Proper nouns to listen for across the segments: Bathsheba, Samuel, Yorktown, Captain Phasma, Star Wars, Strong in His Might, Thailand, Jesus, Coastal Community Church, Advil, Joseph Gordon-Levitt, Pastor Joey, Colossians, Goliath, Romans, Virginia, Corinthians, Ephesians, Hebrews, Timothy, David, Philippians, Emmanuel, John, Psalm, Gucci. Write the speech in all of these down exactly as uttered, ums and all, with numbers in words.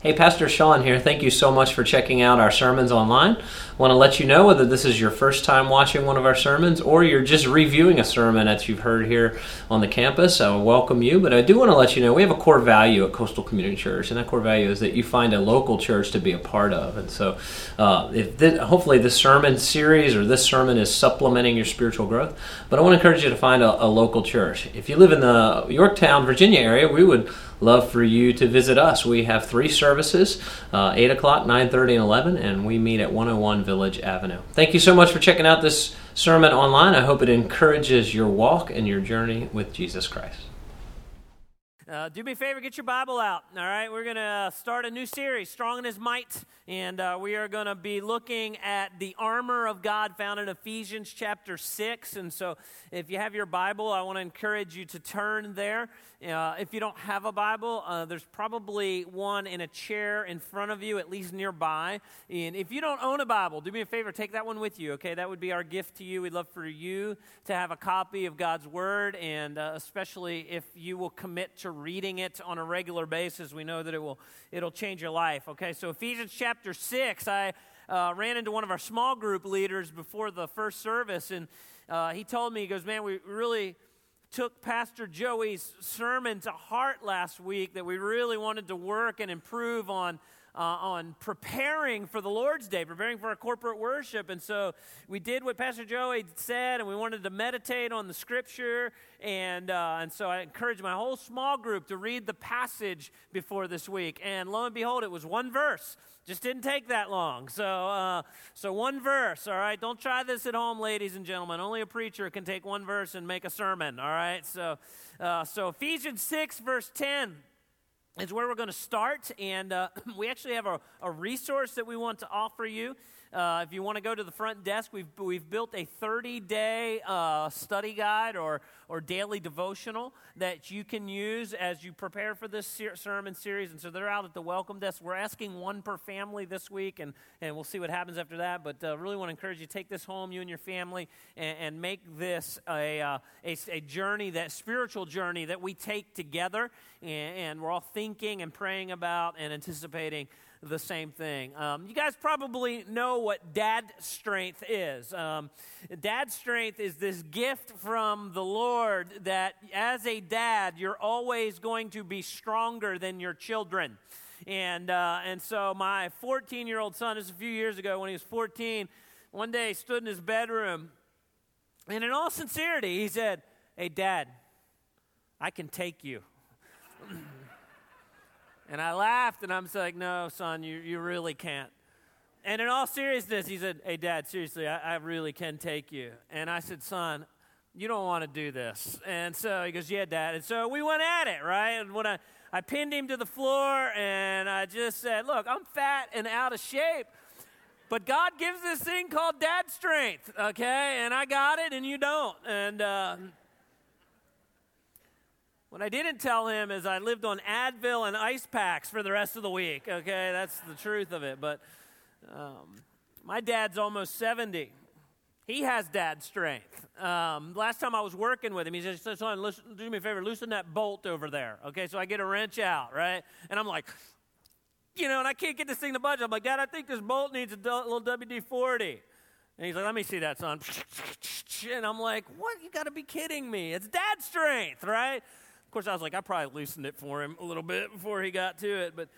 Hey, Pastor Sean here. Thank you so much for checking out our sermons online. I want to let you know whether this is your first time watching one of our sermons or you're just reviewing a sermon that you've heard here on the campus. I welcome you, but I do want to let you know we have a core value at Coastal Community Church, and that core value is that you find a local church to be a part of. And so uh, if this, hopefully this sermon series or this sermon is supplementing your spiritual growth, but I want to encourage you to find a, a local church. If you live in the Yorktown, Virginia area, we would love for you to visit us. We have three services, uh, eight o'clock, nine thirty, and eleven, and we meet at one oh one Village Avenue. Thank you so much for checking out this sermon online. I hope it encourages your walk and your journey with Jesus Christ. Uh, do me a favor, get your Bible out, all right? We're going to start a new series, Strong in His Might, and uh, we are going to be looking at the armor of God found in Ephesians chapter six, and so if you have your Bible, I want to encourage you to turn there. Uh, if you don't have a Bible, uh, there's probably one in a chair in front of you, at least nearby, and if you don't own a Bible, do me a favor, take that one with you, okay? That would be our gift to you. We'd love for you to have a copy of God's Word, and uh, especially if you will commit to reading it on a regular basis. We know that it will it'll change your life. Okay, so Ephesians chapter six, I uh, ran into one of our small group leaders before the first service, and uh, he told me, he goes, man, we really took Pastor Joey's sermon to heart last week, that we really wanted to work and improve on Uh, on preparing for the Lord's Day, preparing for our corporate worship. And so we did what Pastor Joey said, and we wanted to meditate on the Scripture. And uh, and so I encouraged my whole small group to read the passage before this week. And lo and behold, it was one verse. Just didn't take that long. So uh, so one verse, all right? Don't try this at home, ladies and gentlemen. Only a preacher can take one verse and make a sermon, all right? So, uh, so Ephesians six, verse ten. It's where we're going to start, and uh, we actually have a, a resource that we want to offer you. Uh, if you want to go to the front desk, we've we've built a thirty-day uh, study guide or or daily devotional that you can use as you prepare for this ser- sermon series. And so they're out at the welcome desk. We're asking one per family this week, and, and we'll see what happens after that. But uh, really want to encourage you to take this home, you and your family, and, and make this a, uh, a a journey, that spiritual journey that we take together, and, and we're all thinking and praying about and anticipating the same thing. Um, you guys probably know what dad strength is. Um, dad strength is this gift from the Lord that as a dad, you're always going to be stronger than your children. And uh, and so my fourteen-year-old son, this was a few years ago when he was fourteen, one day stood in his bedroom, and in all sincerity, he said, "Hey, Dad, I can take you." And I laughed, and I'm just like, "No, son, you, you really can't." And in all seriousness, he said, "Hey, Dad, seriously, I, I really can take you." And I said, "Son, you don't want to do this." And so he goes, "Yeah, Dad." And so we went at it, right? And when I, I pinned him to the floor, and I just said, "Look, I'm fat and out of shape, but God gives this thing called dad strength, okay? And I got it, and you don't." And uh what I didn't tell him is I lived on Advil and ice packs for the rest of the week, okay? That's the truth of it. But um, my dad's almost seventy. He has dad strength. Um, last time I was working with him, he said, "Son, listen, do me a favor, loosen that bolt over there," okay? So I get a wrench out, right? And I'm like, you know, and I can't get this thing to budge. I'm like, "Dad, I think this bolt needs a little W D forty. And he's like, "Let me see that, son." And I'm like, "What? You got to be kidding me. It's dad strength, right?" Of course, I was like, I probably loosened it for him a little bit before he got to it, but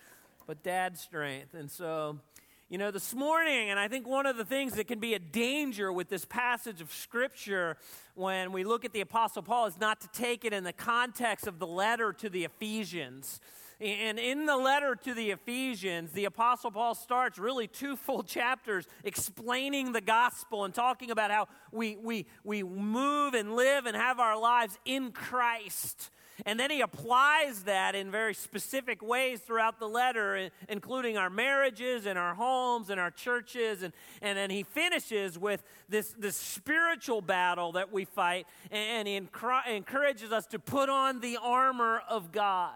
but dad strength. And so, you know, this morning, and I think one of the things that can be a danger with this passage of Scripture when we look at the Apostle Paul is not to take it in the context of the letter to the Ephesians. And in the letter to the Ephesians, the Apostle Paul starts really two full chapters explaining the gospel and talking about how we we we move and live and have our lives in Christ. And then he applies that in very specific ways throughout the letter, including our marriages and our homes and our churches. And and then he finishes with this, this spiritual battle that we fight, and he encourages us to put on the armor of God.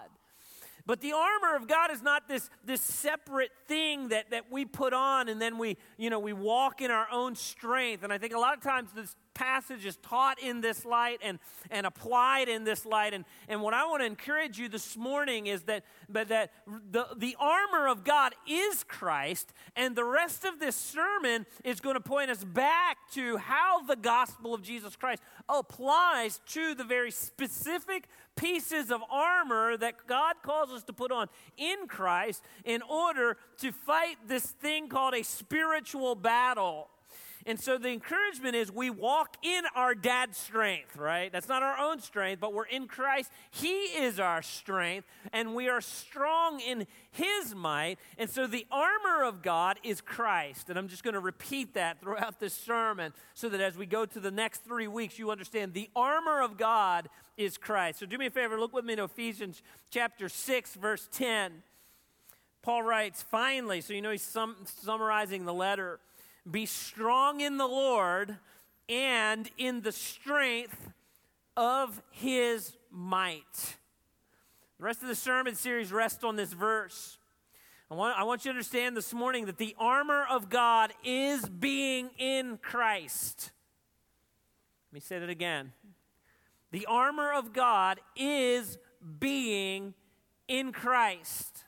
But the armor of God is not this, this separate thing that, that we put on and then we, you know, we walk in our own strength. And I think a lot of times this passage is taught in this light and, and applied in this light. And, and what I want to encourage you this morning is that, but that the, the armor of God is Christ, and the rest of this sermon is going to point us back to how the gospel of Jesus Christ applies to the very specific pieces of armor that God calls us to put on in Christ in order to fight this thing called a spiritual battle. And so the encouragement is we walk in our dad's strength, right? That's not our own strength, but we're in Christ. He is our strength, and we are strong in His might. And so the armor of God is Christ. And I'm just going to repeat that throughout this sermon so that as we go to the next three weeks, you understand the armor of God is Christ. So do me a favor, look with me to Ephesians chapter six, verse ten. Paul writes, finally, so you know he's sum- summarizing the letter, be strong in the Lord and in the strength of His might. The rest of the sermon series rests on this verse. I want, I want you to understand this morning that the armor of God is being in Christ. Let me say that again. The armor of God is being in Christ.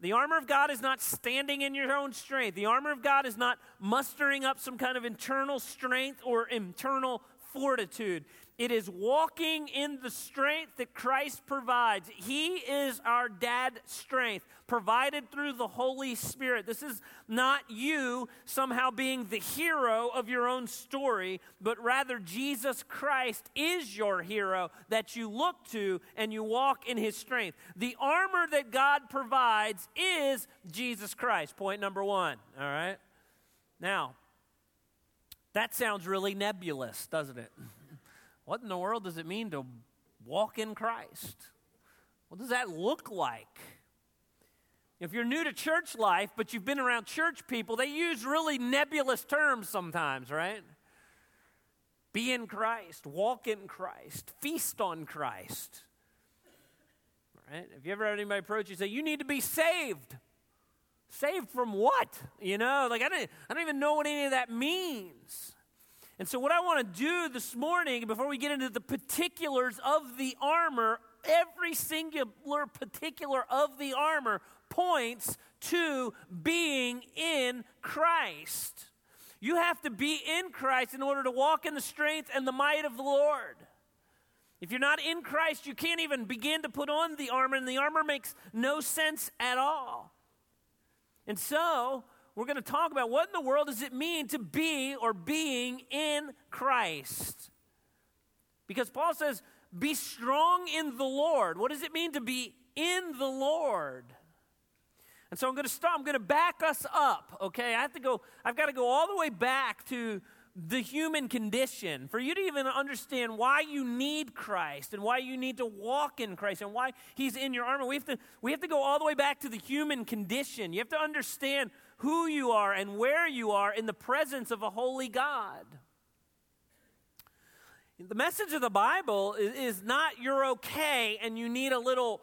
The armor of God is not standing in your own strength. The armor of God is not mustering up some kind of internal strength or internal fortitude. It is walking in the strength that Christ provides. He is our dad strength, provided through the Holy Spirit. This is not you somehow being the hero of your own story, but rather Jesus Christ is your hero that you look to and you walk in His strength. The armor that God provides is Jesus Christ, point number one, all right? Now, that sounds really nebulous, doesn't it? What in the world does it mean to walk in Christ? What does that look like? If you're new to church life, but you've been around church people, they use really nebulous terms sometimes, right? Be in Christ, walk in Christ, feast on Christ. Right? Have you ever had anybody approach you and say, you need to be saved? Saved from what? You know, like I don't, I don't even know what any of that means. And so what I want to do this morning, before we get into the particulars of the armor, every singular particular of the armor points to being in Christ. You have to be in Christ in order to walk in the strength and the might of the Lord. If you're not in Christ, you can't even begin to put on the armor, and the armor makes no sense at all. And so we're going to talk about what in the world does it mean to be or being in Christ. Because Paul says, be strong in the Lord. What does it mean to be in the Lord? And so I'm going to start, I'm going to back us up, okay? I have to go, I've got to go all the way back to the human condition, for you to even understand why you need Christ and why you need to walk in Christ and why He's in your armor. We have to, we have to go all the way back to the human condition. You have to understand who you are and where you are in the presence of a holy God. The message of the Bible is, is not you're okay and you need a little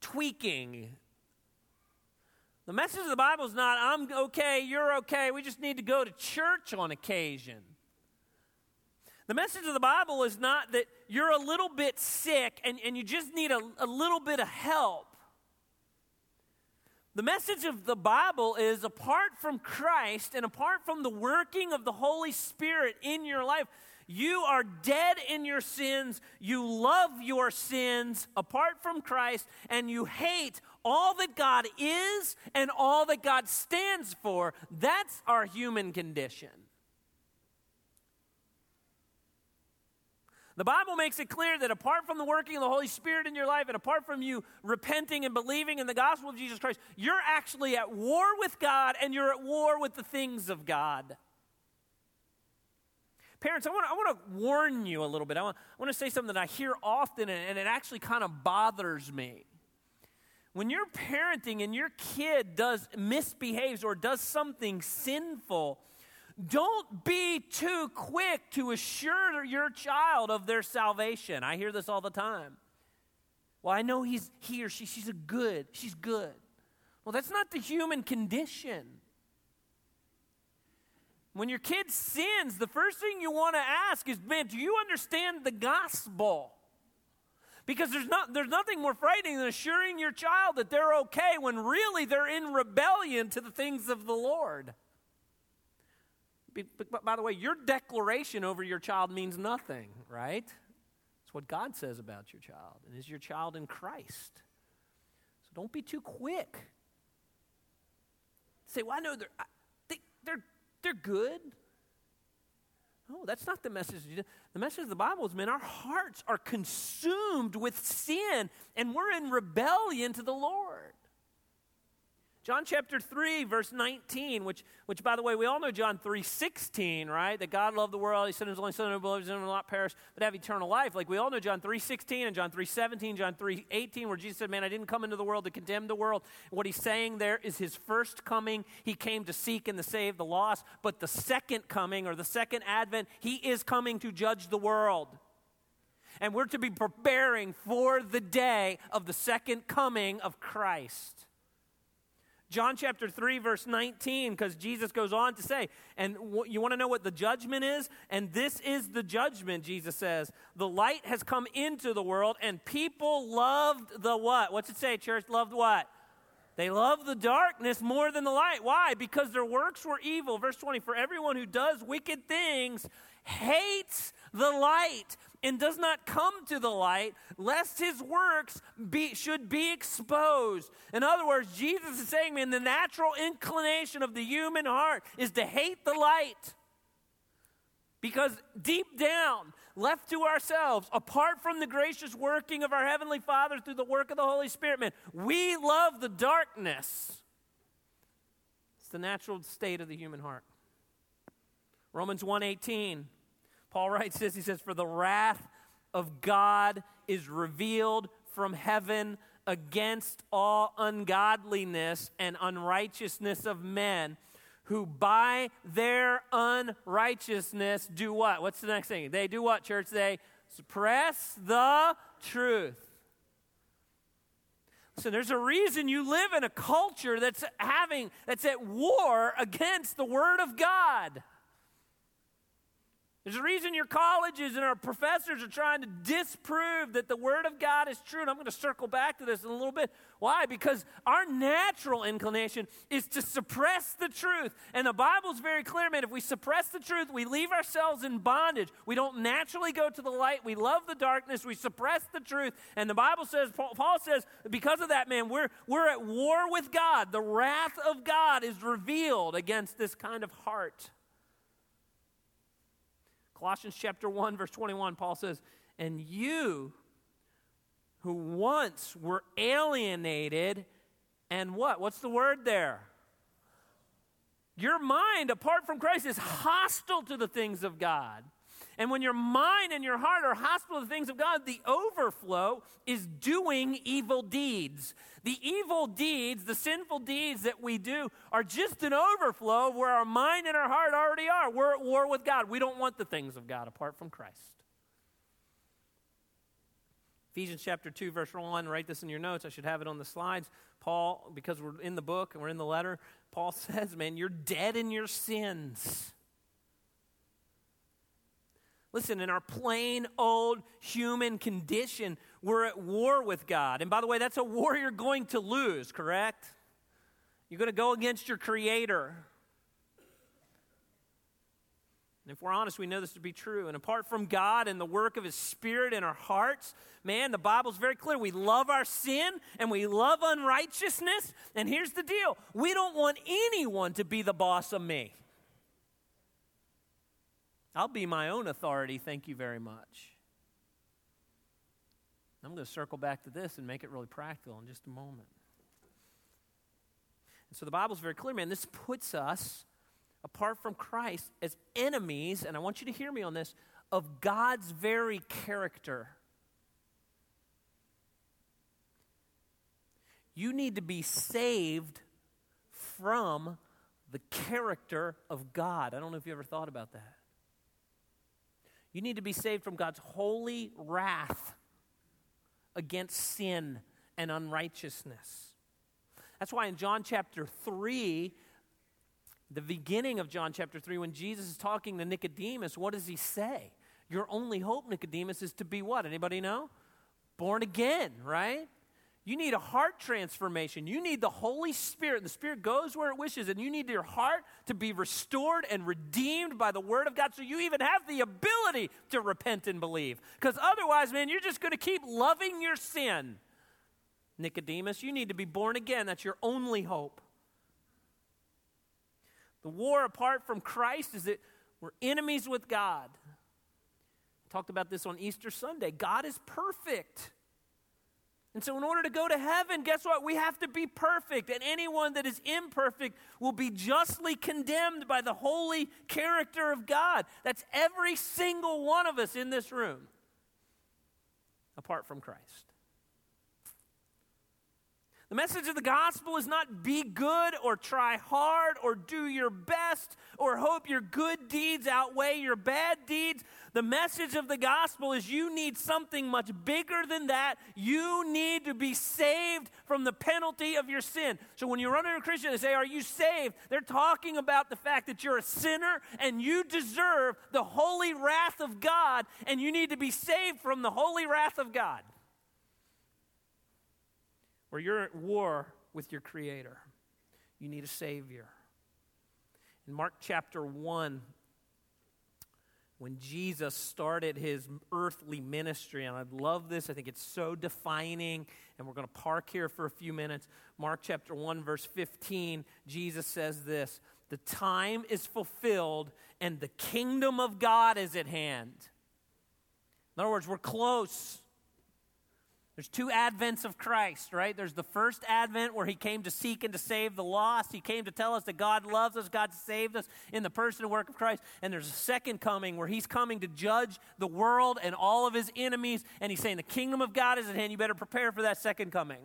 tweaking. The message of the Bible is not, I'm okay, you're okay, we just need to go to church on occasion. The message of the Bible is not that you're a little bit sick and, and you just need a, a little bit of help. The message of the Bible is apart from Christ and apart from the working of the Holy Spirit in your life, you are dead in your sins, you love your sins apart from Christ, and you hate all that God is and all that God stands for. That's our human condition. The Bible makes it clear that apart from the working of the Holy Spirit in your life and apart from you repenting and believing in the gospel of Jesus Christ, you're actually at war with God and you're at war with the things of God. Parents, I want to I want to warn you a little bit. I want, I want to say something that I hear often and it actually kind of bothers me. When you're parenting and your kid does misbehaves or does something sinful, don't be too quick to assure your child of their salvation. I hear this all the time. Well, I know he's he or she, she's a good, she's good. Well, that's not the human condition. When your kid sins, the first thing you want to ask is, man, do you understand the gospel? Because there's not there's nothing more frightening than assuring your child that they're okay when really they're in rebellion to the things of the Lord. By the way, your declaration over your child means nothing, right? It's what God says about your child. And is your child in Christ? So don't be too quick. Say, well, I know they're I, they, they're they're good. No, that's not the message. The message of the Bible is, man, our hearts are consumed with sin, and we're in rebellion to the Lord. John chapter three, verse nineteen, which, which by the way, we all know John three, sixteen, right? That God loved the world, he sent his only son, who believes in him will not perish, but have eternal life. Like, we all know John three, sixteen, and John three, seventeen, John three, eighteen, where Jesus said, man, I didn't come into the world to condemn the world. What he's saying there is his first coming, he came to seek and to save the lost, but the second coming, or the second advent, he is coming to judge the world. And we're to be preparing for the day of the second coming of Christ. John chapter three, verse nineteen, because Jesus goes on to say, and w- you want to know what the judgment is? And this is the judgment, Jesus says. The light has come into the world, and people loved the what? What's it say, church? Loved what? They loved the darkness more than the light. Why? Because their works were evil. Verse twenty, for everyone who does wicked things hates the light and does not come to the light, lest his works be should be exposed. In other words, Jesus is saying, man, the natural inclination of the human heart is to hate the light. Because deep down, left to ourselves, apart from the gracious working of our Heavenly Father through the work of the Holy Spirit, man, we love the darkness. It's the natural state of the human heart. Romans one eighteen, Paul writes this, he says, for the wrath of God is revealed from heaven against all ungodliness and unrighteousness of men who by their unrighteousness do what? What's the next thing? They do what, church? They suppress the truth. Listen, there's a reason you live in a culture that's having, that's at war against the Word of God. There's a reason your colleges and our professors are trying to disprove that the Word of God is true. And I'm going to circle back to this in a little bit. Why? Because our natural inclination is to suppress the truth. And the Bible's very clear, man. If we suppress the truth, we leave ourselves in bondage. We don't naturally go to the light. We love the darkness. We suppress the truth. And the Bible says, Paul says, because of that, man, we're, we're at war with God. The wrath of God is revealed against this kind of heart. Colossians chapter one, verse twenty-one, Paul says, and you who once were alienated and what? What's the word there? Your mind, apart from Christ, is hostile to the things of God. And when your mind and your heart are hostile to the things of God, the overflow is doing evil deeds. The evil deeds, the sinful deeds that we do are just an overflow of where our mind and our heart already are. We're at war with God. We don't want the things of God apart from Christ. Ephesians chapter two, verse one, write this in your notes. I should have it on the slides. Paul, because we're in the book and we're in the letter, Paul says, man, you're dead in your sins. Listen, in our plain, old, human condition, we're at war with God. And by the way, that's a war you're going to lose, correct? You're going to go against your Creator. And if we're honest, we know this to be true. And apart from God and the work of His Spirit in our hearts, man, the Bible's very clear. We love our sin and we love unrighteousness. And here's the deal. We don't want anyone to be the boss of me. I'll be my own authority, thank you very much. I'm going to circle back to this and make it really practical in just a moment. And so the Bible's very clear, man. This puts us, apart from Christ, as enemies, and I want you to hear me on this, of God's very character. You need to be saved from the character of God. I don't know if you ever thought about that. You need to be saved from God's holy wrath against sin and unrighteousness. That's why in John chapter three, the beginning of John chapter three, when Jesus is talking to Nicodemus, what does he say? Your only hope, Nicodemus, is to be what? Anybody know? Born again, right? You need a heart transformation. You need the Holy Spirit. The Spirit goes where it wishes, and you need your heart to be restored and redeemed by the Word of God so you even have the ability to repent and believe. Because otherwise, man, you're just going to keep loving your sin. Nicodemus, you need to be born again. That's your only hope. The war apart from Christ is that we're enemies with God. I talked about this on Easter Sunday. God is perfect. And so in order to go to heaven, guess what? We have to be perfect. And anyone that is imperfect will be justly condemned by the holy character of God. That's every single one of us in this room, apart from Christ. The message of the gospel is not be good or try hard or do your best or hope your good deeds outweigh your bad deeds. The message of the gospel is you need something much bigger than that. You need to be saved from the penalty of your sin. So when you run into a Christian and say, are you saved? They're talking about the fact that you're a sinner and you deserve the holy wrath of God and you need to be saved from the holy wrath of God. Where you're at war with your Creator. You need a Savior. In Mark chapter one, when Jesus started his earthly ministry, and I love this, I think it's so defining, and we're going to park here for a few minutes. Mark chapter one, verse fifteen, Jesus says this, the time is fulfilled, and the kingdom of God is at hand. In other words, we're close. There's two advents of Christ, right? There's the first advent where he came to seek and to save the lost. He came to tell us that God loves us, God saved us in the person and work of Christ. And there's a second coming where he's coming to judge the world and all of his enemies. And he's saying the kingdom of God is at hand. You better prepare for that second coming.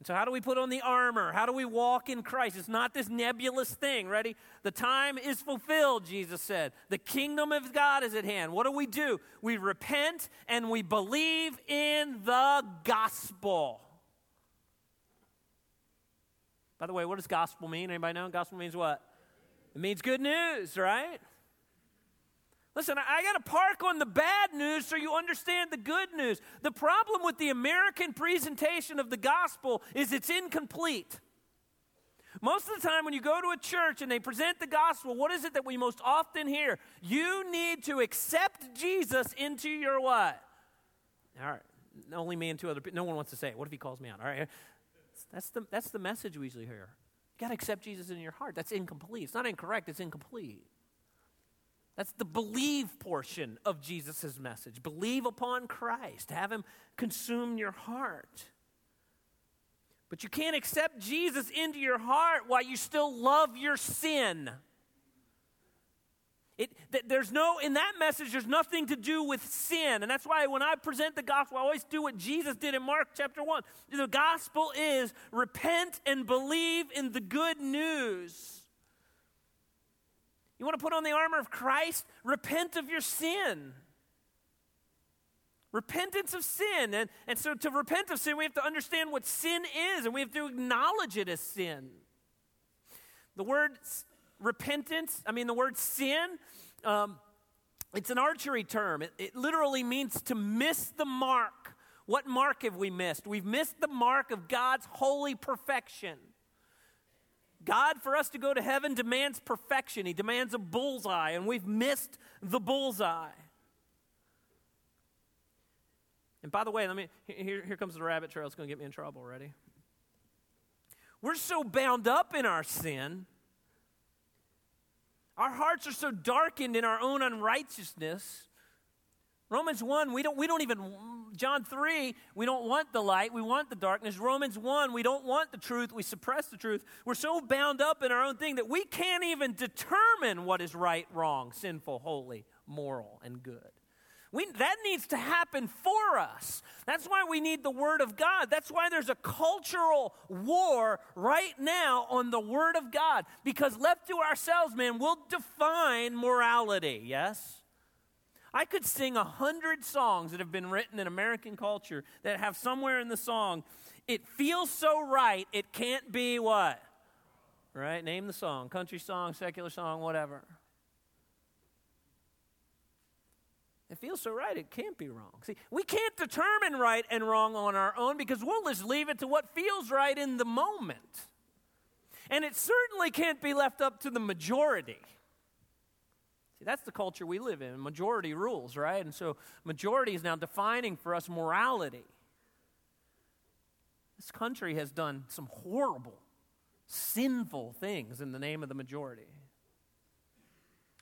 And so how do we put on the armor? How do we walk in Christ? It's not this nebulous thing, ready? The time is fulfilled, Jesus said. The kingdom of God is at hand. What do we do? We repent and we believe in the gospel. By the way, what does gospel mean? Anybody know? Gospel means what? It means good news, right? Listen, I got to park on the bad news so you understand the good news. The problem with the American presentation of the gospel is it's incomplete. Most of the time when you go to a church and they present the gospel, what is it that we most often hear? You need to accept Jesus into your what? All right, only me and two other people. No one wants to say it. What if he calls me out? All right, that's the, that's the message we usually hear. You got to accept Jesus in your heart. That's incomplete. It's not incorrect. It's incomplete. That's the believe portion of Jesus' message. Believe upon Christ. Have him consume your heart. But you can't accept Jesus into your heart while you still love your sin. It, there's no, in that message, there's nothing to do with sin. And that's why when I present the gospel, I always do what Jesus did in Mark chapter one. The gospel is repent and believe in the good news. You want to put on the armor of Christ? Repent of your sin. Repentance of sin. And, and so to repent of sin, we have to understand what sin is, and we have to acknowledge it as sin. The word repentance, I mean the word sin, um, it's an archery term. It, it literally means to miss the mark. What mark have we missed? We've missed the mark of God's holy perfection. God, for us to go to heaven, demands perfection. He demands a bullseye, and we've missed the bullseye. And by the way, let me here, here comes the rabbit trail. It's going to get me in trouble. Ready? We're so bound up in our sin. Our hearts are so darkened in our own unrighteousness. Romans one, we don't we don't even, John three, we don't want the light, we want the darkness. Romans one, we don't want the truth, we suppress the truth. We're so bound up in our own thing that we can't even determine what is right, wrong, sinful, holy, moral, and good. We, that needs to happen for us. That's why we need the Word of God. That's why there's a cultural war right now on the Word of God. Because left to ourselves, man, we'll define morality, yes? I could sing a hundred songs that have been written in American culture that have somewhere in the song, it feels so right, it can't be what? Right? Name the song. Country song, secular song, whatever. It feels so right, it can't be wrong. See, we can't determine right and wrong on our own because we'll just leave it to what feels right in the moment. And it certainly can't be left up to the majority. See, that's the culture we live in. Majority rules, right? And so majority is now defining for us morality. This country has done some horrible, sinful things in the name of the majority.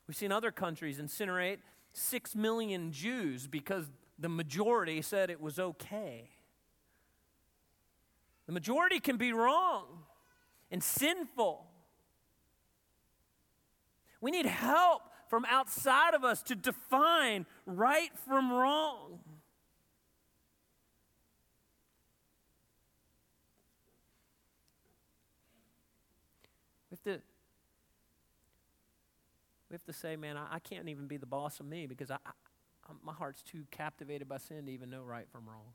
We've seen other countries incinerate six million Jews because the majority said it was okay. The majority can be wrong and sinful. We need help from outside of us to define right from wrong. We have to, we have to say, man, I, I can't even be the boss of me because I, I, my heart's too captivated by sin to even know right from wrong.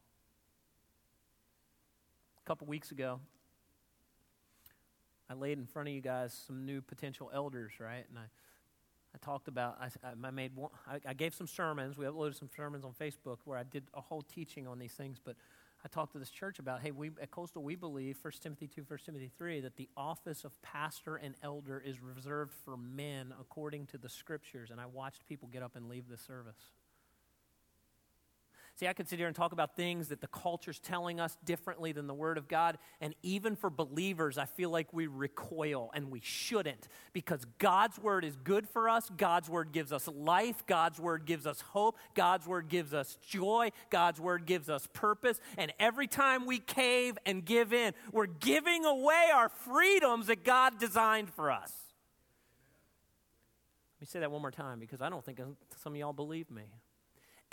A couple weeks ago, I laid in front of you guys some new potential elders, right? And I I talked about, I, I made one, I, I gave some sermons, we uploaded some sermons on Facebook where I did a whole teaching on these things, but I talked to this church about, hey, we at Coastal, we believe, First Timothy two, First Timothy three, that the office of pastor and elder is reserved for men according to the scriptures, and I watched people get up and leave the service. See, I could sit here and talk about things that the culture's telling us differently than the Word of God, and even for believers, I feel like we recoil, and we shouldn't, because God's Word is good for us, God's Word gives us life, God's Word gives us hope, God's Word gives us joy, God's Word gives us purpose, and every time we cave and give in, we're giving away our freedoms that God designed for us. Let me say that one more time, because I don't think some of y'all believe me.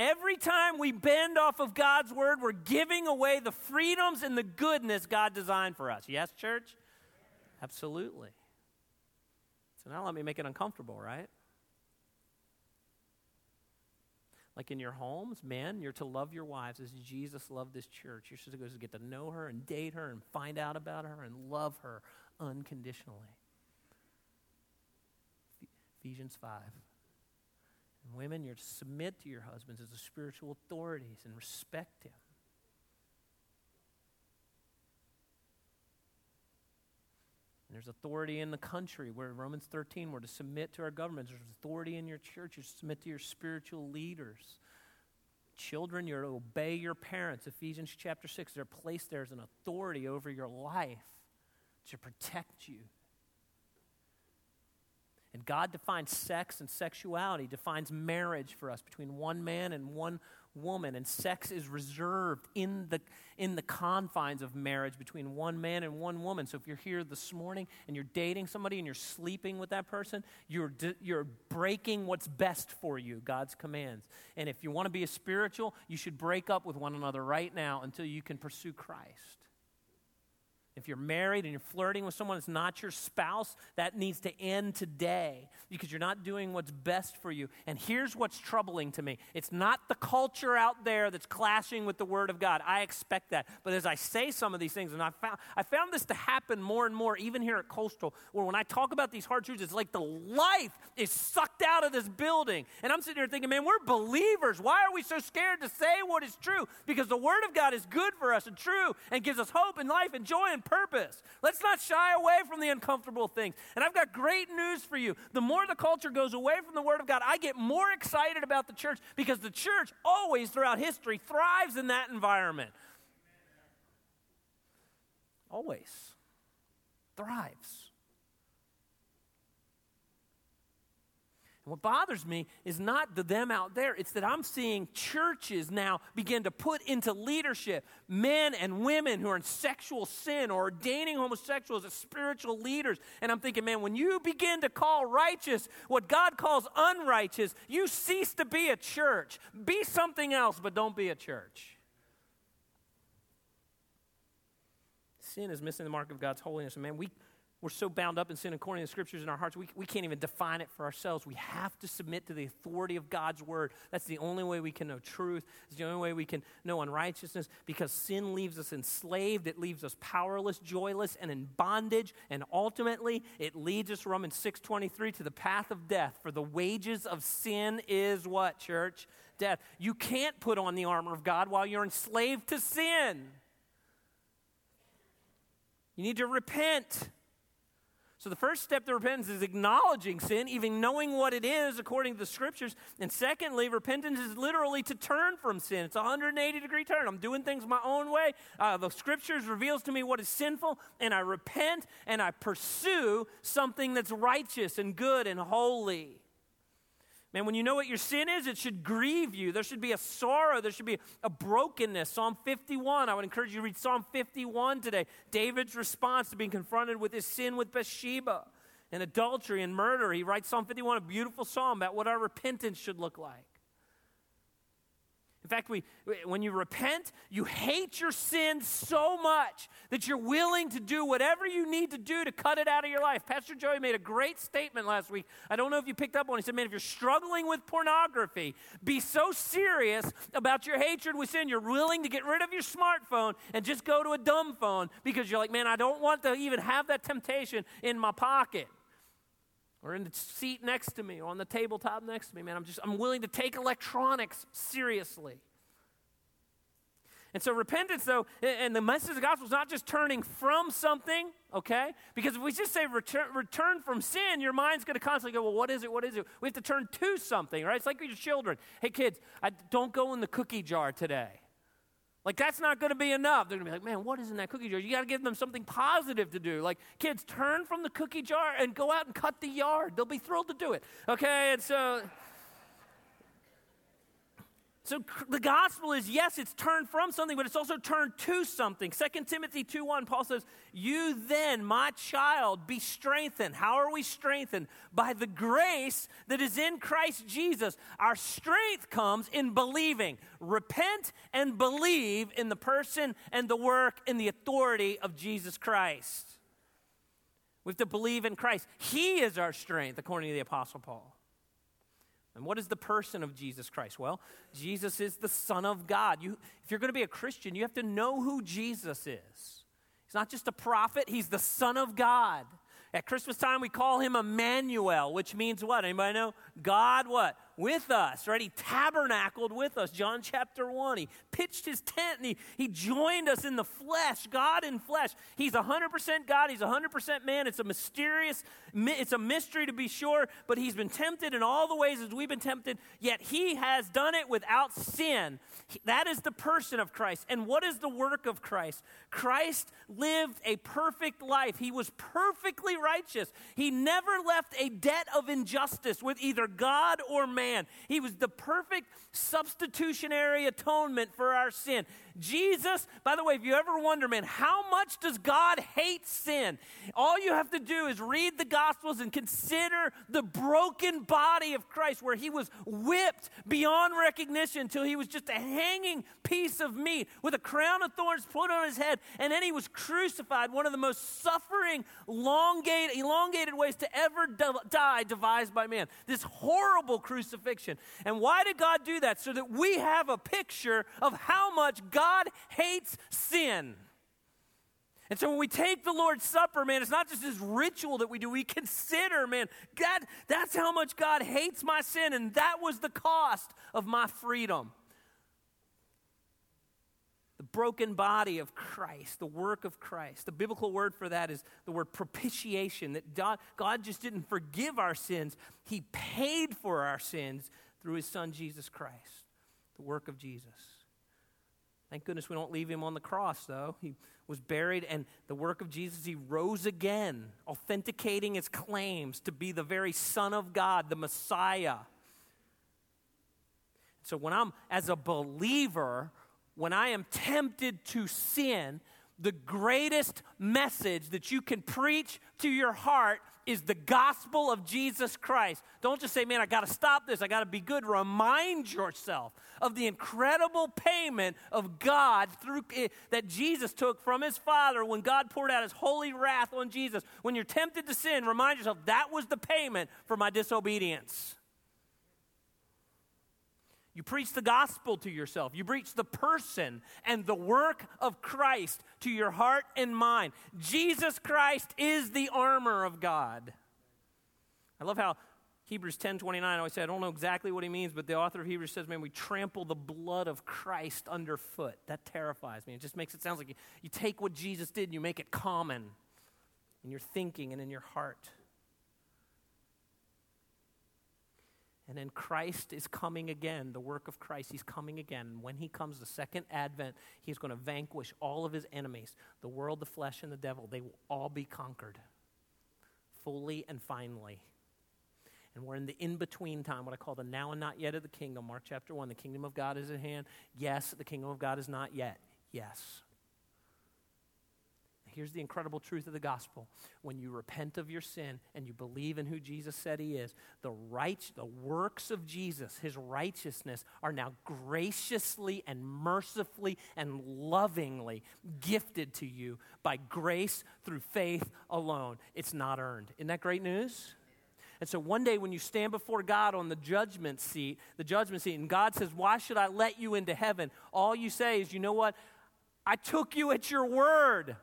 Every time we bend off of God's word, we're giving away the freedoms and the goodness God designed for us. Yes, church? Absolutely. So now let me make it uncomfortable, right? Like in your homes, men, you're to love your wives as Jesus loved this church. You're supposed to get to know her and date her and find out about her and love her unconditionally. Ephesians five. And women, you're to submit to your husbands as the spiritual authorities and respect him. And there's authority in the country where Romans thirteen, we're to submit to our governments. There's authority in your church. You're to submit to your spiritual leaders. Children, you're to obey your parents. Ephesians chapter six, they're placed there as an authority over your life to protect you. And God defines sex and sexuality, defines marriage for us between one man and one woman. And sex is reserved in the, in the confines of marriage between one man and one woman. So if you're here this morning and you're dating somebody and you're sleeping with that person, you're, you're breaking what's best for you, God's commands. And if you want to be a spiritual, you should break up with one another right now until you can pursue Christ. If you're married and you're flirting with someone that's not your spouse, that needs to end today because you're not doing what's best for you. And here's what's troubling to me. It's not the culture out there that's clashing with the Word of God. I expect that. But as I say some of these things, and I found I found this to happen more and more, even here at Coastal, where when I talk about these hard truths, it's like the life is sucked out of this building. And I'm sitting here thinking, man, we're believers. Why are we so scared to say what is true? Because the Word of God is good for us and true and gives us hope and life and joy and purpose. Let's not shy away from the uncomfortable things. And I've got great news for you. The more the culture goes away from the Word of God, I get more excited about the church because the church always throughout history thrives in that environment. Always thrives. And what bothers me is not the them out there. It's that I'm seeing churches now begin to put into leadership men and women who are in sexual sin or ordaining homosexuals as spiritual leaders. And I'm thinking, man, when you begin to call righteous what God calls unrighteous, you cease to be a church. Be something else, but don't be a church. Sin is missing the mark of God's holiness. And man, we We're so bound up in sin and corny in the scriptures in our hearts, we, we can't even define it for ourselves. We have to submit to the authority of God's word. That's the only way we can know truth. It's the only way we can know unrighteousness, because sin leaves us enslaved. It leaves us powerless, joyless, and in bondage. And ultimately, it leads us, Romans six twenty-three, to the path of death. For the wages of sin is what, church? Death. You can't put on the armor of God while you're enslaved to sin. You need to repent. So the first step to repentance is acknowledging sin, even knowing what it is according to the scriptures. And secondly, repentance is literally to turn from sin. It's a one hundred eighty degree turn. I'm doing things my own way. Uh, the scriptures reveals to me what is sinful, and I repent, and I pursue something that's righteous and good and holy. Man, when you know what your sin is, it should grieve you. There should be a sorrow. There should be a brokenness. Psalm fifty-one, I would encourage you to read Psalm fifty-one today. David's response to being confronted with his sin with Bathsheba and adultery and murder. He writes Psalm fifty-one, a beautiful psalm about what our repentance should look like. In fact, we, when you repent, you hate your sin so much that you're willing to do whatever you need to do to cut it out of your life. Pastor Joey made a great statement last week. I don't know if you picked up on it. He said, man, if you're struggling with pornography, be so serious about your hatred with sin, you're willing to get rid of your smartphone and just go to a dumb phone, because you're like, man, I don't want to even have that temptation in my pocket. Or in the seat next to me, or on the tabletop next to me, man. I'm just, I'm willing to take electronics seriously. And so repentance, though, and the message of the gospel is not just turning from something, okay? Because if we just say return, return from sin, your mind's going to constantly go, well, what is it? What is it? We have to turn to something, right? It's like with your children. Hey, kids, I don't go in the cookie jar today. Like, that's not going to be enough. They're going to be like, man, what is in that cookie jar? You got to give them something positive to do. Like, kids, turn from the cookie jar and go out and cut the yard. They'll be thrilled to do it. Okay, and so, so the gospel is, yes, it's turned from something, but it's also turned to something. Second Timothy two one, Paul says, you then, my child, be strengthened. How are we strengthened? By the grace that is in Christ Jesus. Our strength comes in believing. Repent and believe in the person and the work and the authority of Jesus Christ. We have to believe in Christ. He is our strength, according to the Apostle Paul. And what is the person of Jesus Christ? Well, Jesus is the Son of God. You, if you're going to be a Christian, you have to know who Jesus is. He's not just a prophet. He's the Son of God. At Christmas time, we call him Emmanuel, which means what? Anybody know? God what? With us, right? He tabernacled with us. John chapter one. He pitched his tent and he, he joined us in the flesh, God in flesh. He's one hundred percent God. He's one hundred percent man. It's a mysterious, it's a mystery to be sure, but he's been tempted in all the ways as we've been tempted, yet he has done it without sin. That is the person of Christ. And what is the work of Christ? Christ lived a perfect life. He was perfectly righteous. He never left a debt of injustice with either God or man. He was the perfect substitutionary atonement for our sin. Jesus, by the way, if you ever wonder, man, how much does God hate sin? All you have to do is read the Gospels and consider the broken body of Christ, where he was whipped beyond recognition until he was just a hanging piece of meat with a crown of thorns put on his head, and then he was crucified, one of the most suffering, elongated, elongated ways to ever die devised by man. This horrible crucifixion. And why did God do that? So that we have a picture of how much God God hates sin. And so when we take the Lord's Supper, man, it's not just this ritual that we do. We consider, man, God, that's how much God hates my sin, and that was the cost of my freedom. The broken body of Christ, the work of Christ. The biblical word for that is the word propitiation, that God, God just didn't forgive our sins. He paid for our sins through his son, Jesus Christ, the work of Jesus. Thank goodness we don't leave him on the cross, though. He was buried, and the work of Jesus, he rose again, authenticating his claims to be the very Son of God, the Messiah. So when I'm, as a believer, when I am tempted to sin, the greatest message that you can preach to your heart is the gospel of Jesus Christ. Don't just say, man, I got to stop this. I got to be good. Remind yourself of the incredible payment of God through it, that Jesus took from his Father when God poured out his holy wrath on Jesus. When you're tempted to sin, remind yourself, that was the payment for my disobedience. You preach the gospel to yourself. You preach the person and the work of Christ to your heart and mind. Jesus Christ is the armor of God. I love how Hebrews ten twenty-nine, I always say, I don't know exactly what he means, but the author of Hebrews says, man, we trample the blood of Christ underfoot. That terrifies me. It just makes it sound like you, you take what Jesus did and you make it common in your thinking and in your heart. And then Christ is coming again, the work of Christ. He's coming again. When he comes, the second advent, he's going to vanquish all of his enemies, the world, the flesh, and the devil. They will all be conquered fully and finally. And we're in the in-between time, what I call the now and not yet of the kingdom. Mark chapter one, the kingdom of God is at hand. Yes, the kingdom of God is not yet. Yes. Here's the incredible truth of the gospel. When you repent of your sin and you believe in who Jesus said he is, the right, the works of Jesus, his righteousness, are now graciously and mercifully and lovingly gifted to you by grace through faith alone. It's not earned. Isn't that great news? And so one day when you stand before God on the judgment seat, the judgment seat, and God says, why should I let you into heaven? All you say is, you know what? I took you at your word.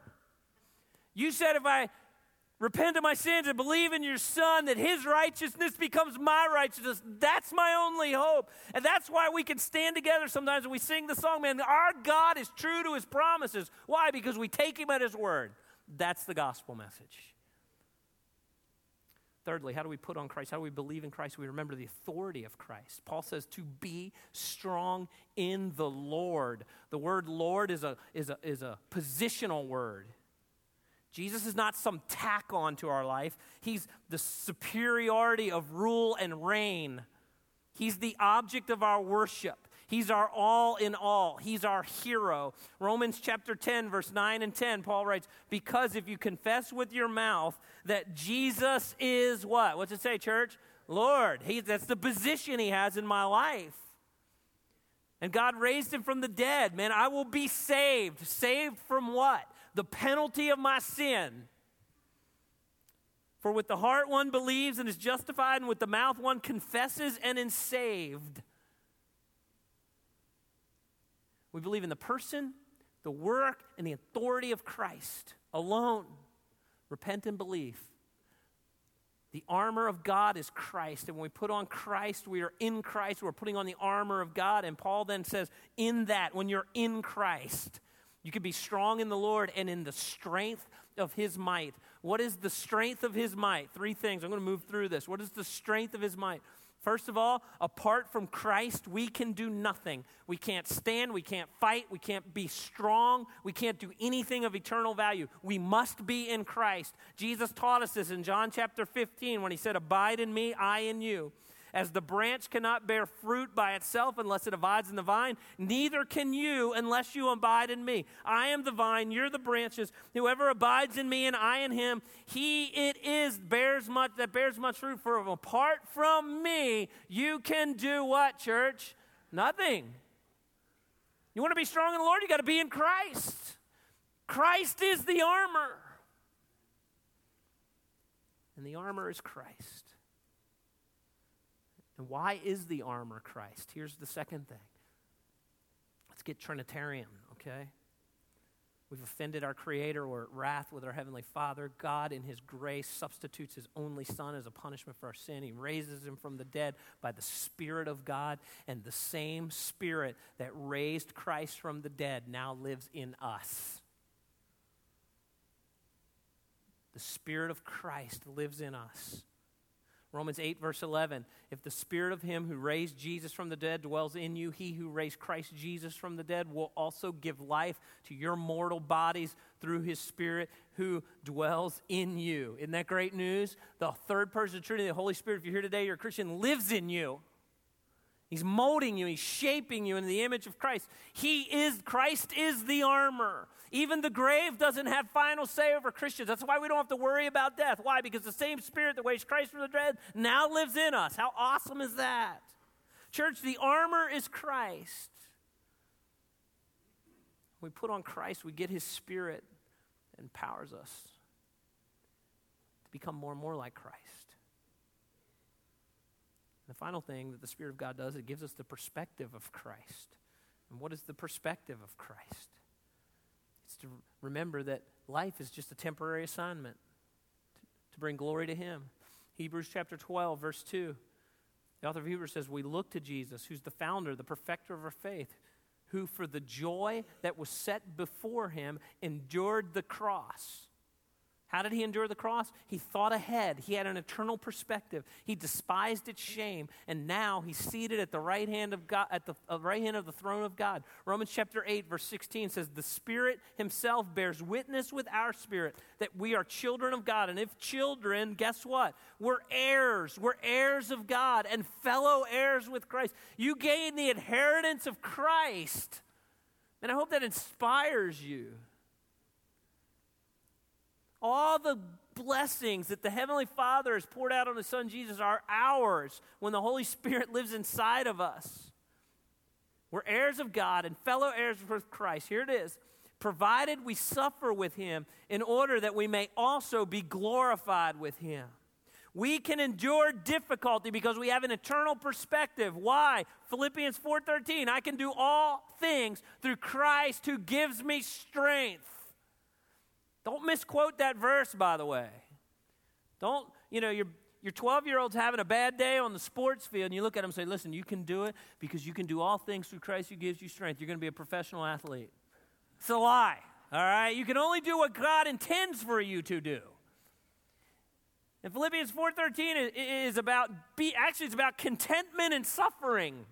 You said if I repent of my sins and believe in your Son, that his righteousness becomes my righteousness. That's my only hope. And that's why we can stand together sometimes and we sing the song, man, our God is true to his promises. Why? Because we take him at his word. That's the gospel message. Thirdly, how do we put on Christ? How do we believe in Christ? We remember the authority of Christ. Paul says to be strong in the Lord. The word Lord is a, is a, is a positional word. Jesus is not some tack on to our life. He's the superiority of rule and reign. He's the object of our worship. He's our all in all. He's our hero. Romans chapter ten, verse nine and ten, Paul writes, because if you confess with your mouth that Jesus is what? What's it say, church? Lord. He, that's the position he has in my life. And God raised him from the dead. Man, I will be saved. Saved from what? The penalty of my sin. For with the heart one believes and is justified, and with the mouth one confesses and is saved. We believe in the person, the work, and the authority of Christ alone. Repent and believe. The armor of God is Christ, and when we put on Christ, we are in Christ. We're putting on the armor of God, and Paul then says, in that, when you're in Christ, you can be strong in the Lord and in the strength of his might. What is the strength of his might? Three things. I'm going to move through this. What is the strength of his might? First of all, apart from Christ, we can do nothing. We can't stand. We can't fight. We can't be strong. We can't do anything of eternal value. We must be in Christ. Jesus taught us this in John chapter fifteen when he said, abide in me, I in you. As the branch cannot bear fruit by itself unless it abides in the vine, neither can you unless you abide in me. I am the vine, you're the branches. Whoever abides in me and I in him, he it is bears much that bears much fruit. For apart from me, you can do what, church? Nothing. You want to be strong in the Lord? You got to be in Christ. Christ is the armor. And the armor is Christ. And why is the armor Christ? Here's the second thing. Let's get Trinitarian, okay? We've offended our Creator. We're at wrath with our Heavenly Father. God, in his grace, substitutes his only Son as a punishment for our sin. He raises him from the dead by the Spirit of God. And the same Spirit that raised Christ from the dead now lives in us. The Spirit of Christ lives in us. Romans eight, verse eleven, if the spirit of him who raised Jesus from the dead dwells in you, he who raised Christ Jesus from the dead will also give life to your mortal bodies through his Spirit who dwells in you. Isn't that great news? The third person of the Trinity, the Holy Spirit, if you're here today, you're a Christian, lives in you. He's molding you. He's shaping you in the image of Christ. He is, Christ is the armor. Even the grave doesn't have final say over Christians. That's why we don't have to worry about death. Why? Because the same spirit that raised Christ from the dead now lives in us. How awesome is that? Church, the armor is Christ. When we put on Christ, we get his spirit and empowers us to become more and more like Christ. The final thing that the Spirit of God does, it gives us the perspective of Christ. And what is the perspective of Christ? It's to remember that life is just a temporary assignment to bring glory to him. Hebrews chapter twelve, verse two. The author of Hebrews says, we look to Jesus, who's the founder, the perfecter of our faith, who for the joy that was set before him endured the cross. How did he endure the cross? He thought ahead. He had an eternal perspective. He despised its shame, and now he's seated at the right hand of God, at the uh, right hand of the throne of God. Romans chapter eight, verse sixteen says, "The Spirit himself bears witness with our spirit that we are children of God, and if children, guess what? We're heirs. We're heirs of God and fellow heirs with Christ." You gain the inheritance of Christ, and I hope that inspires you. All the blessings that the Heavenly Father has poured out on his Son Jesus are ours when the Holy Spirit lives inside of us. We're heirs of God and fellow heirs with Christ. Here it is. Provided we suffer with him in order that we may also be glorified with him. We can endure difficulty because we have an eternal perspective. Why? Philippians four thirteen, I can do all things through Christ who gives me strength. Don't misquote that verse, by the way. Don't, you know, your your twelve-year-old's having a bad day on the sports field, and you look at him and say, listen, you can do it because you can do all things through Christ who gives you strength. You're going to be a professional athlete. It's a lie, all right? You can only do what God intends for you to do. And Philippians four thirteen is about, be, actually it's about contentment and suffering.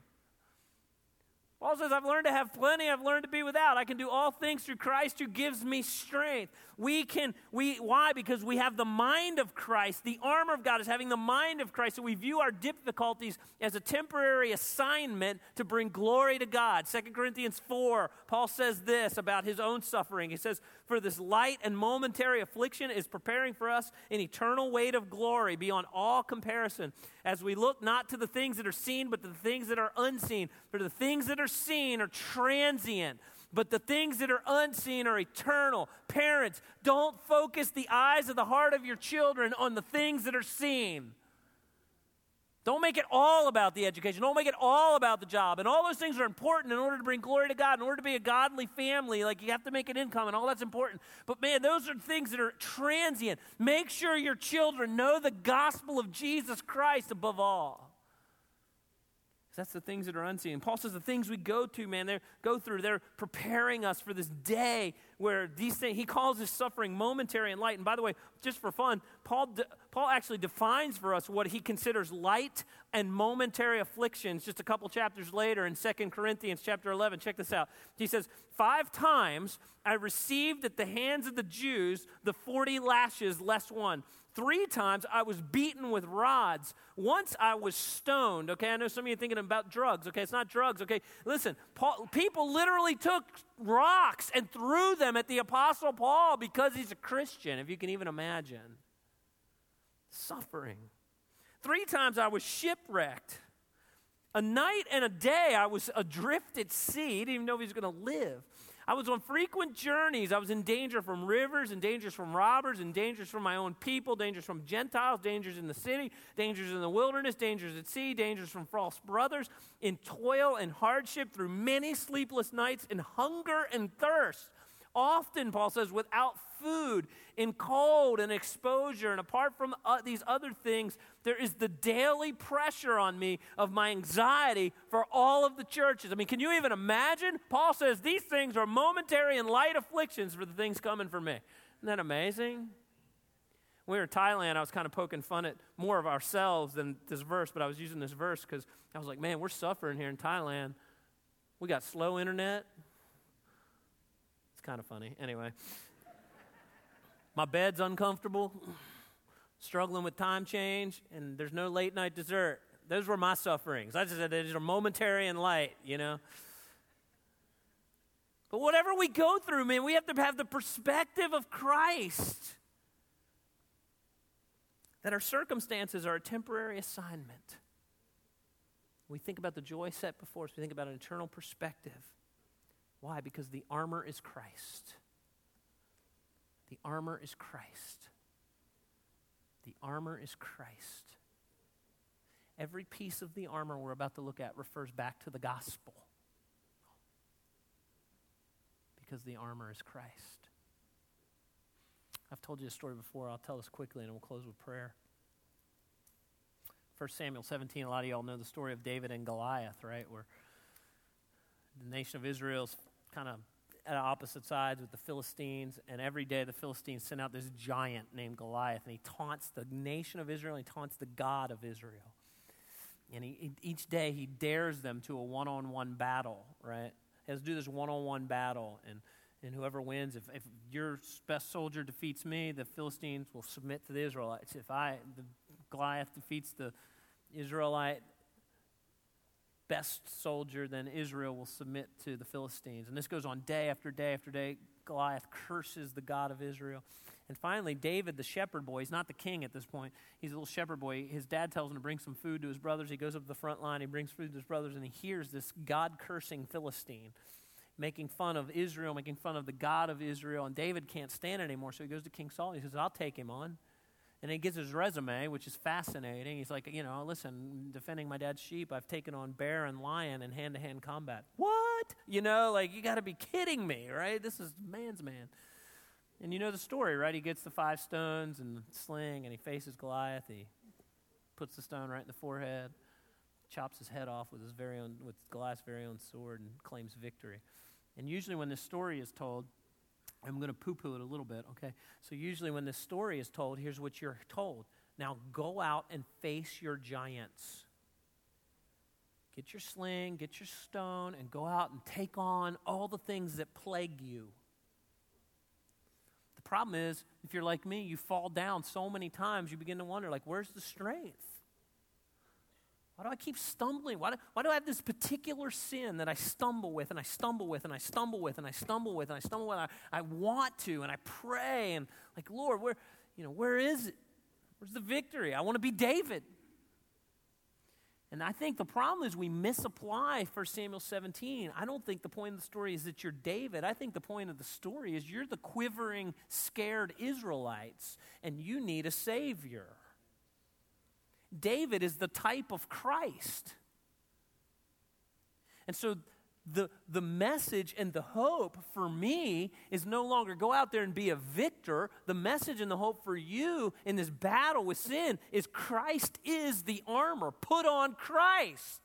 Paul says, I've learned to have plenty, I've learned to be without. I can do all things through Christ who gives me strength. We can, we why? Because we have the mind of Christ. The armor of God is having the mind of Christ. So we view our difficulties as a temporary assignment to bring glory to God. Second Corinthians four, Paul says this about his own suffering. He says, for this light and momentary affliction is preparing for us an eternal weight of glory beyond all comparison, as we look not to the things that are seen, but to the things that are unseen. For the things that are seen are transient, but the things that are unseen are eternal. Parents, don't focus the eyes of the heart of your children on the things that are seen. Don't make it all about the education. Don't make it all about the job. And all those things are important in order to bring glory to God, in order to be a godly family. Like, you have to make an income, and all that's important. But, man, those are things that are transient. Make sure your children know the gospel of Jesus Christ above all. That's the things that are unseen. Paul says the things we go to, man, they go through, they're preparing us for this day where these things, he calls his suffering momentary and light. And by the way, just for fun, Paul de, Paul actually defines for us what he considers light and momentary afflictions just a couple chapters later in Second Corinthians chapter eleven. Check this out. He says, five times I received at the hands of the Jews the forty lashes less one. Three times I was beaten with rods. Once I was stoned. Okay, I know some of you are thinking about drugs. Okay, it's not drugs. Okay, listen, Paul, people literally took rocks and threw them at the Apostle Paul because he's a Christian, if you can even imagine. Suffering. Three times I was shipwrecked. A night and a day I was adrift at sea. He didn't even know if he was going to live. I was on frequent journeys. I was in danger from rivers, and dangers from robbers, and dangers from my own people, dangers from Gentiles, dangers in the city, dangers in the wilderness, dangers at sea, dangers from false brothers, in toil and hardship, through many sleepless nights, in hunger and thirst. Often, Paul says, without food, in cold and exposure, and apart from uh, these other things, there is the daily pressure on me of my anxiety for all of the churches. I mean, can you even imagine? Paul says these things are momentary and light afflictions for the things coming for me. Isn't that amazing? When we were in Thailand, I was kind of poking fun at more of ourselves than this verse, but I was using this verse because I was like, man, we're suffering here in Thailand. We got slow internet. It's kind of funny. Anyway. My bed's uncomfortable, struggling with time change, and there's no late night dessert. those were my sufferings. I just said these are momentary and light, you know. But whatever we go through, man, we have to have the perspective of Christ. That our circumstances are a temporary assignment. We think about the joy set before us. We think about an eternal perspective. Why? Because the armor is Christ. The armor is Christ. The armor is Christ. Every piece of the armor we're about to look at refers back to the gospel. Because the armor is Christ. I've told you a story before. I'll tell this quickly and we'll close with prayer. First Samuel seventeen, a lot of y'all know the story of David and Goliath, right? Where the nation of Israel's kind of at opposite sides with the Philistines, and every day the Philistines send out this giant named Goliath, and he taunts the nation of Israel, and he taunts the God of Israel. And he, each day he dares them to a one-on-one battle, right? He has to do this one-on-one battle, and And whoever wins, if, if your best soldier defeats me, the Philistines will submit to the Israelites. If I, the Goliath defeats the Israelite best soldier, then Israel will submit to the Philistines. And this goes on day after day after day. Goliath curses the God of Israel. And finally, David, the shepherd boy, he's not the king at this point. He's a little shepherd boy. His dad tells him to bring some food to his brothers. He goes up to the front line. He brings food to his brothers, and he hears this God-cursing Philistine making fun of Israel, making fun of the God of Israel, and David can't stand it anymore, so he goes to King Saul, he says, I'll take him on. And he gives his resume, which is fascinating. He's like, you know, listen, defending my dad's sheep, I've taken on bear and lion in hand-to-hand combat. What? You know, like, you got to be kidding me, right? This is man's man. And you know the story, right? He gets the five stones and sling, and he faces Goliath. He puts the stone right in the forehead, chops his head off with his very own, with Goliath's very own sword, and claims victory. And usually when this story is told, I'm going to poo-poo it a little bit, okay? So usually when this story is told, here's what you're told. Now go out and face your giants. Get your sling, get your stone, and go out and take on all the things that plague you. The problem is, if you're like me, you fall down so many times, you begin to wonder, like, where's the strength? Why do I keep stumbling? Why do, why do I have this particular sin that I stumble with and I stumble with and I stumble with and I stumble with and I stumble with and I, I want to and I pray and like, Lord, where, you know, where is it? Where's the victory? I want to be David. And I think the problem is we misapply First Samuel seventeen. I don't think the point of the story is that you're David. I think the point of the story is you're the quivering, scared Israelites and you need a Savior. David is the type of Christ. And so the, the message and the hope for me is no longer go out there and be a victor. The message and the hope for you in this battle with sin is Christ is the armor. Put on Christ.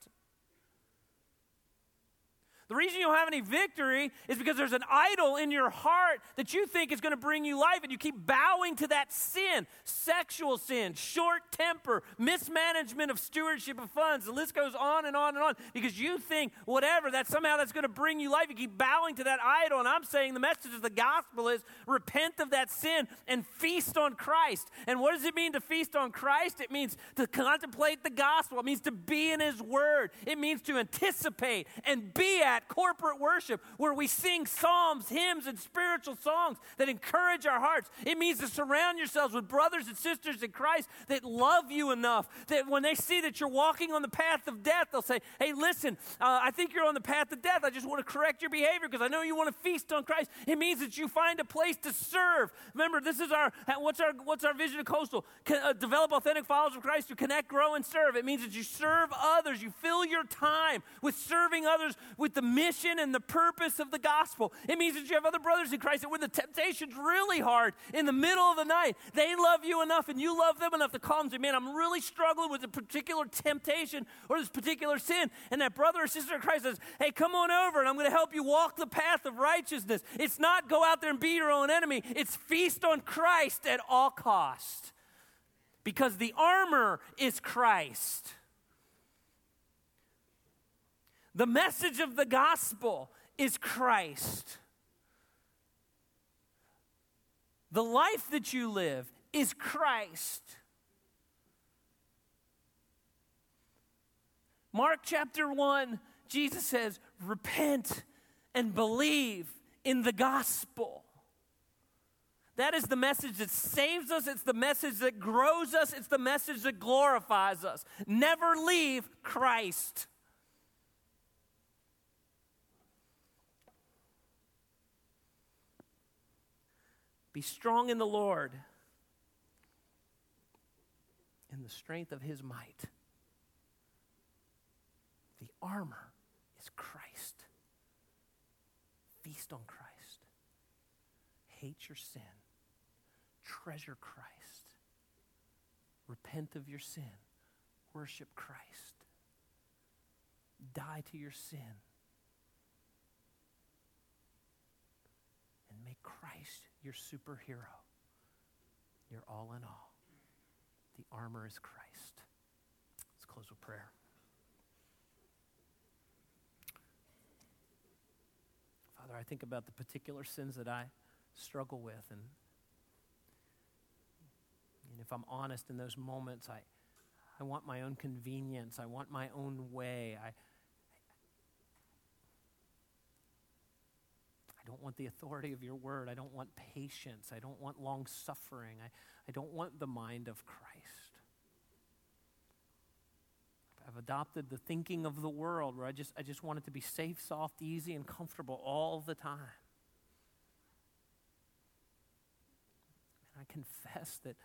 The reason you don't have any victory is because there's an idol in your heart that you think is going to bring you life, and you keep bowing to that sin, sexual sin, short temper, mismanagement of stewardship of funds. The list goes on and on and on because you think whatever, that somehow that's going to bring you life. You keep bowing to that idol, and I'm saying the message of the gospel is repent of that sin and feast on Christ. And what does it mean to feast on Christ? It means to contemplate the gospel. It means to be in His Word. It means to anticipate and be at corporate worship where we sing psalms, hymns, and spiritual songs that encourage our hearts. It means to surround yourselves with brothers and sisters in Christ that love you enough that when they see that you're walking on the path of death, they'll say, hey, listen, uh, I think you're on the path of death. I just want to correct your behavior because I know you want to feast on Christ. It means that you find a place to serve. Remember, this is our, what's our, what's our vision of Coastal? Con- uh, develop authentic followers of Christ who connect, grow, and serve. It means that you serve others. You fill your time with serving others with the mission and the purpose of the gospel. It means that you have other brothers in Christ that when the temptation's really hard in the middle of the night, they love you enough and you love them enough to call them to, man, I'm really struggling with a particular temptation or this particular sin. And that brother or sister in Christ says, hey, come on over and I'm going to help you walk the path of righteousness. It's not go out there and be your own enemy. It's feast on Christ at all cost because the armor is Christ. The message of the gospel is Christ. The life that you live is Christ. Mark chapter one, Jesus says, repent and believe in the gospel. That is the message that saves us. It's the message that grows us. It's the message that glorifies us. Never leave Christ. Be strong in the Lord and the strength of his might. The armor is Christ. Feast on Christ. Hate your sin. Treasure Christ. Repent of your sin. Worship Christ. Die to your sin. And make Christ your superhero. You're all in all. The armor is Christ. Let's close with prayer. Father, I think about the particular sins that I struggle with, and And if I'm honest, in those moments, I, I want my own convenience. I want my own way. I, I, I don't want the authority of your word. I don't want patience. I don't want long suffering. I, I don't want the mind of Christ. I've adopted the thinking of the world, where I just, I just want it to be safe, soft, easy, and comfortable all the time. And I confess that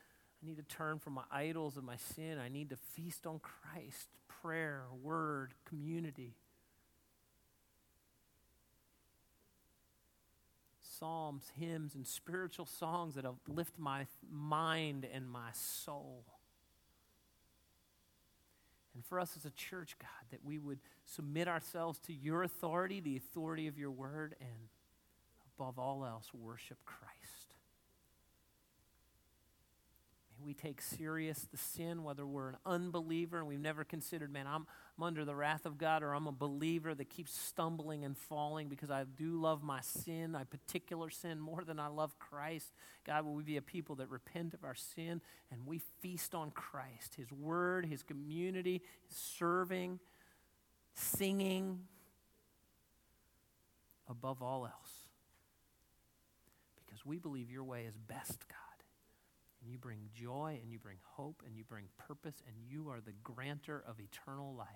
I need to turn from my idols and my sin. I need to feast on Christ, prayer, word, community. Psalms, hymns, and spiritual songs that uplift my mind and my soul. And for us as a church, God, that we would submit ourselves to your authority, the authority of your word, and above all else, worship Christ. We take serious the sin, whether we're an unbeliever and we've never considered, man, I'm, I'm under the wrath of God, or I'm a believer that keeps stumbling and falling because I do love my sin, my particular sin, more than I love Christ. God, will we be a people that repent of our sin and we feast on Christ, his word, his community, his serving, singing, above all else. Because we believe your way is best, God. And you bring joy, and you bring hope, and you bring purpose, and you are the grantor of eternal life.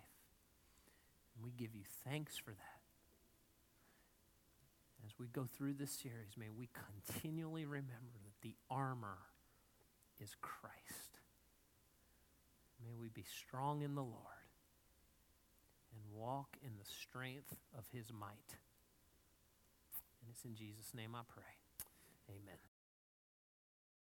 And we give you thanks for that. As we go through this series, may we continually remember that the armor is Christ. May we be strong in the Lord and walk in the strength of his might. And it's in Jesus' name I pray. Amen.